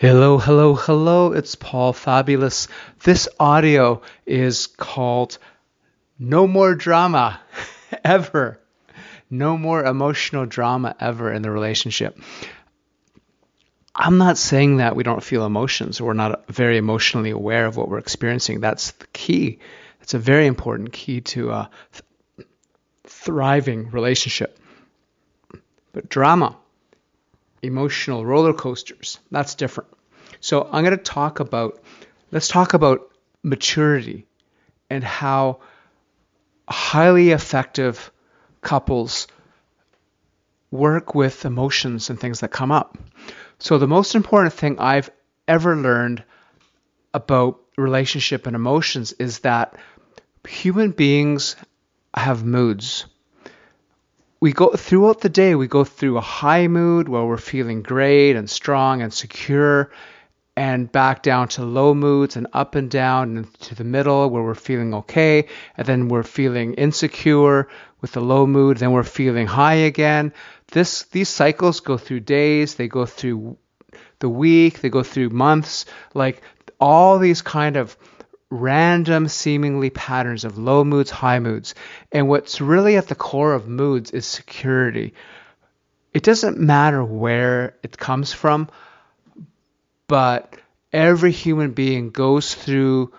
Hello, it's Paul Fabulous. This audio is called No More Drama Ever. No more emotional drama ever in the relationship. I'm not saying that we don't feel emotions or we're not very emotionally aware of what we're experiencing. That's the key. It's a very important key to a thriving relationship. But drama, emotional roller coasters, that's different. So I'm going to let's talk about maturity and how highly effective couples work with emotions and things that come up. So the most important thing I've ever learned about relationship and emotions is that human beings have moods. We go throughout the day, we go through a high mood where we're feeling great and strong and secure, and back down to low moods and up and down and to the middle where we're feeling okay, and then we're feeling insecure with the low mood, then we're feeling high again. These cycles go through days, they go through the week, they go through months, like all these kind of random seemingly patterns of low moods, high moods. And what's really at the core of moods is security. It doesn't matter where it comes from, but every human being goes through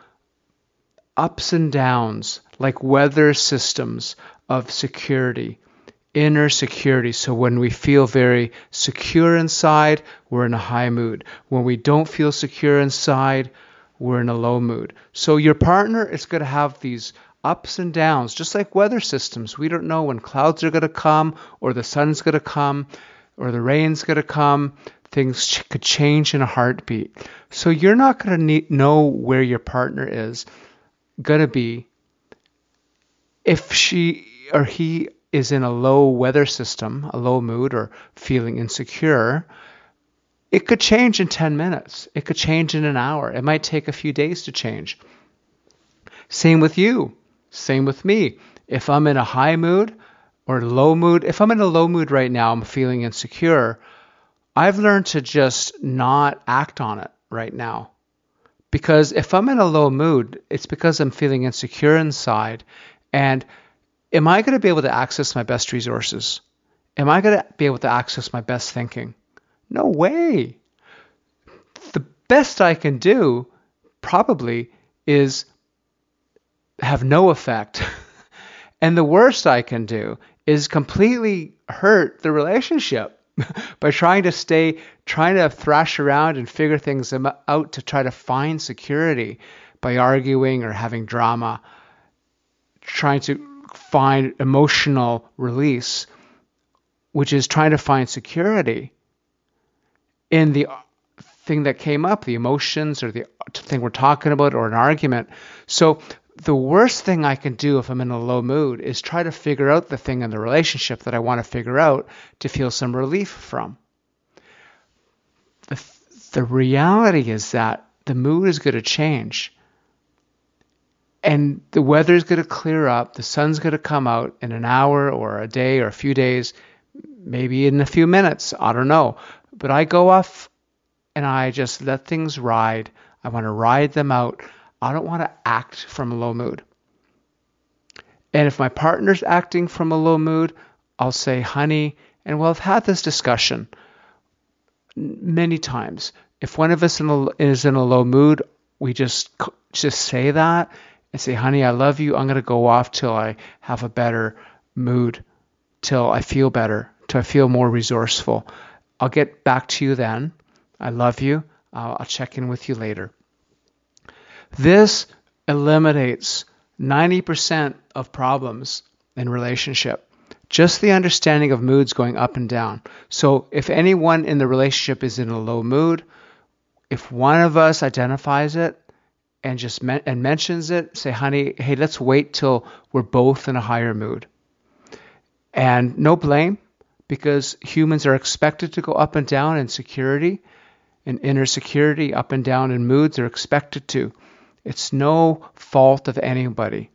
ups and downs, like weather systems of security, inner security. So when we feel very secure inside, we're in a high mood. When we don't feel secure inside, we're in a low mood. So your partner is going to have these ups and downs, just like weather systems. We don't know when clouds are going to come, or the sun's going to come, or the rain's going to come. Things could change in a heartbeat. So you're not going to know where your partner is going to be if she or he is in a low weather system, a low mood, or feeling insecure. It could change in 10 minutes. It could change in an hour. It might take a few days to change. Same with you. Same with me. If I'm in a high mood or low mood, if I'm in a low mood right now, I'm feeling insecure, I've learned to just not act on it right now. Because if I'm in a low mood, it's because I'm feeling insecure inside. And am I going to be able to access my best resources? Am I going to be able to access my best thinking? No way. The best I can do probably is have no effect. And the worst I can do is completely hurt the relationship by trying to thrash around and figure things out to try to find security by arguing or having drama, trying to find emotional release, which is trying to find security in the thing that came up, the emotions or the thing we're talking about or an argument. So the worst thing I can do if I'm in a low mood is try to figure out the thing in the relationship that I want to figure out to feel some relief from. The reality is that the mood is going to change and the weather is going to clear up. The sun's going to come out in an hour or a day or a few days, maybe in a few minutes. I don't know. But I go off and I just let things ride. I want to ride them out. I don't want to act from a low mood. And if my partner's acting from a low mood, I'll say, honey, and we'll have had this discussion many times. If one of us is in a low mood, we just say that and say, honey, I love you. I'm going to go off till I have a better mood, till I feel better, till I feel more resourceful. I'll get back to you then. I love you. I'll check in with you later. This eliminates 90% of problems in relationship. Just the understanding of moods going up and down. So if anyone in the relationship is in a low mood, if one of us identifies it and mentions it, say, honey, hey, let's wait till we're both in a higher mood. And no blame. Because humans are expected to go up and down in security and inner security, up and down in moods, are expected to. It's no fault of anybody.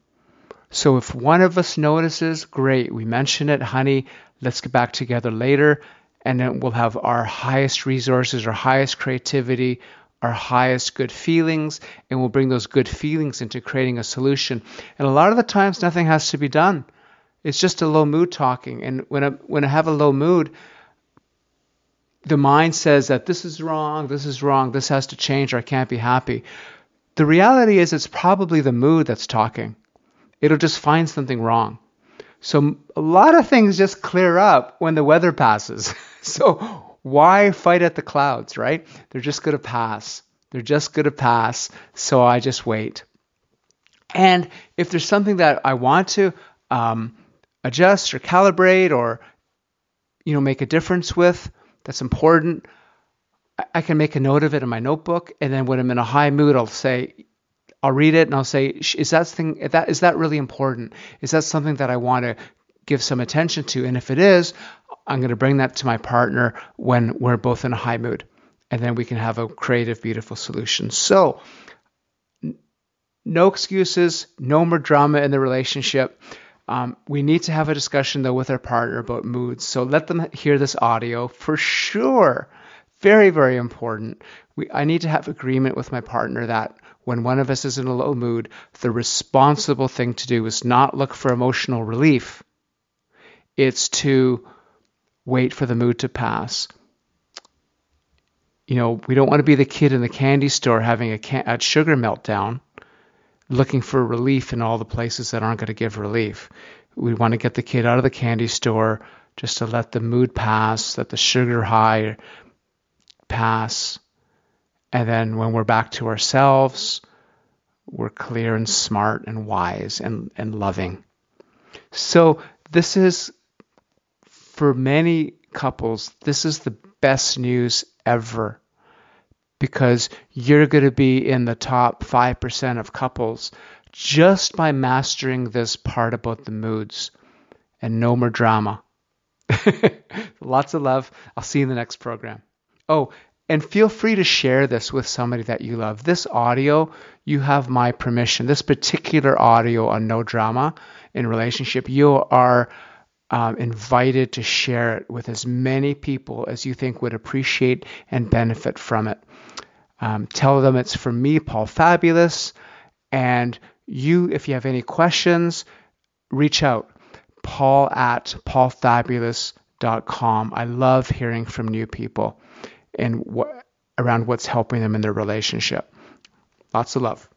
So if one of us notices, great, we mention it, honey, let's get back together later. and then we'll have our highest resources, our highest creativity, our highest good feelings, and we'll bring those good feelings into creating a solution. And a lot of the times, nothing has to be done. It's just a low mood talking. And when I have a low mood, the mind says that this is wrong, this has to change, or I can't be happy. The reality is it's probably the mood that's talking. It'll just find something wrong. So a lot of things just clear up when the weather passes. So why fight at the clouds, right? They're just going to pass. So I just wait. And if there's something that I want to adjust or calibrate or, make a difference with, that's important, I can make a note of it in my notebook. And then when I'm in a high mood, I'll read it and I'll say, is that really important? Is that something that I want to give some attention to? And if it is, I'm going to bring that to my partner when we're both in a high mood. And then we can have a creative, beautiful solution. So no excuses, no more drama in the relationship. We need to have a discussion, though, with our partner about moods. So let them hear this audio for sure. Very, very important. I need to have agreement with my partner that when one of us is in a low mood, the responsible thing to do is not look for emotional relief. It's to wait for the mood to pass. We don't want to be the kid in the candy store having a sugar meltdown, looking for relief in all the places that aren't going to give relief. We want to get the kid out of the candy store just to let the mood pass, let the sugar high pass. And then when we're back to ourselves, we're clear and smart and wise and loving. So this is, for many couples, this is the best news ever. Because you're going to be in the top 5% of couples just by mastering this part about the moods. And no more drama. Lots of love. I'll see you in the next program. Oh, and feel free to share this with somebody that you love. This audio, you have my permission. This particular audio on no drama in relationship, you are invited to share it with as many people as you think would appreciate and benefit from it. Tell them it's from me, Paul Fabulous, and if you have any questions, reach out, paul@paulfabulous.com. I love hearing from new people and around what's helping them in their relationship. Lots of love.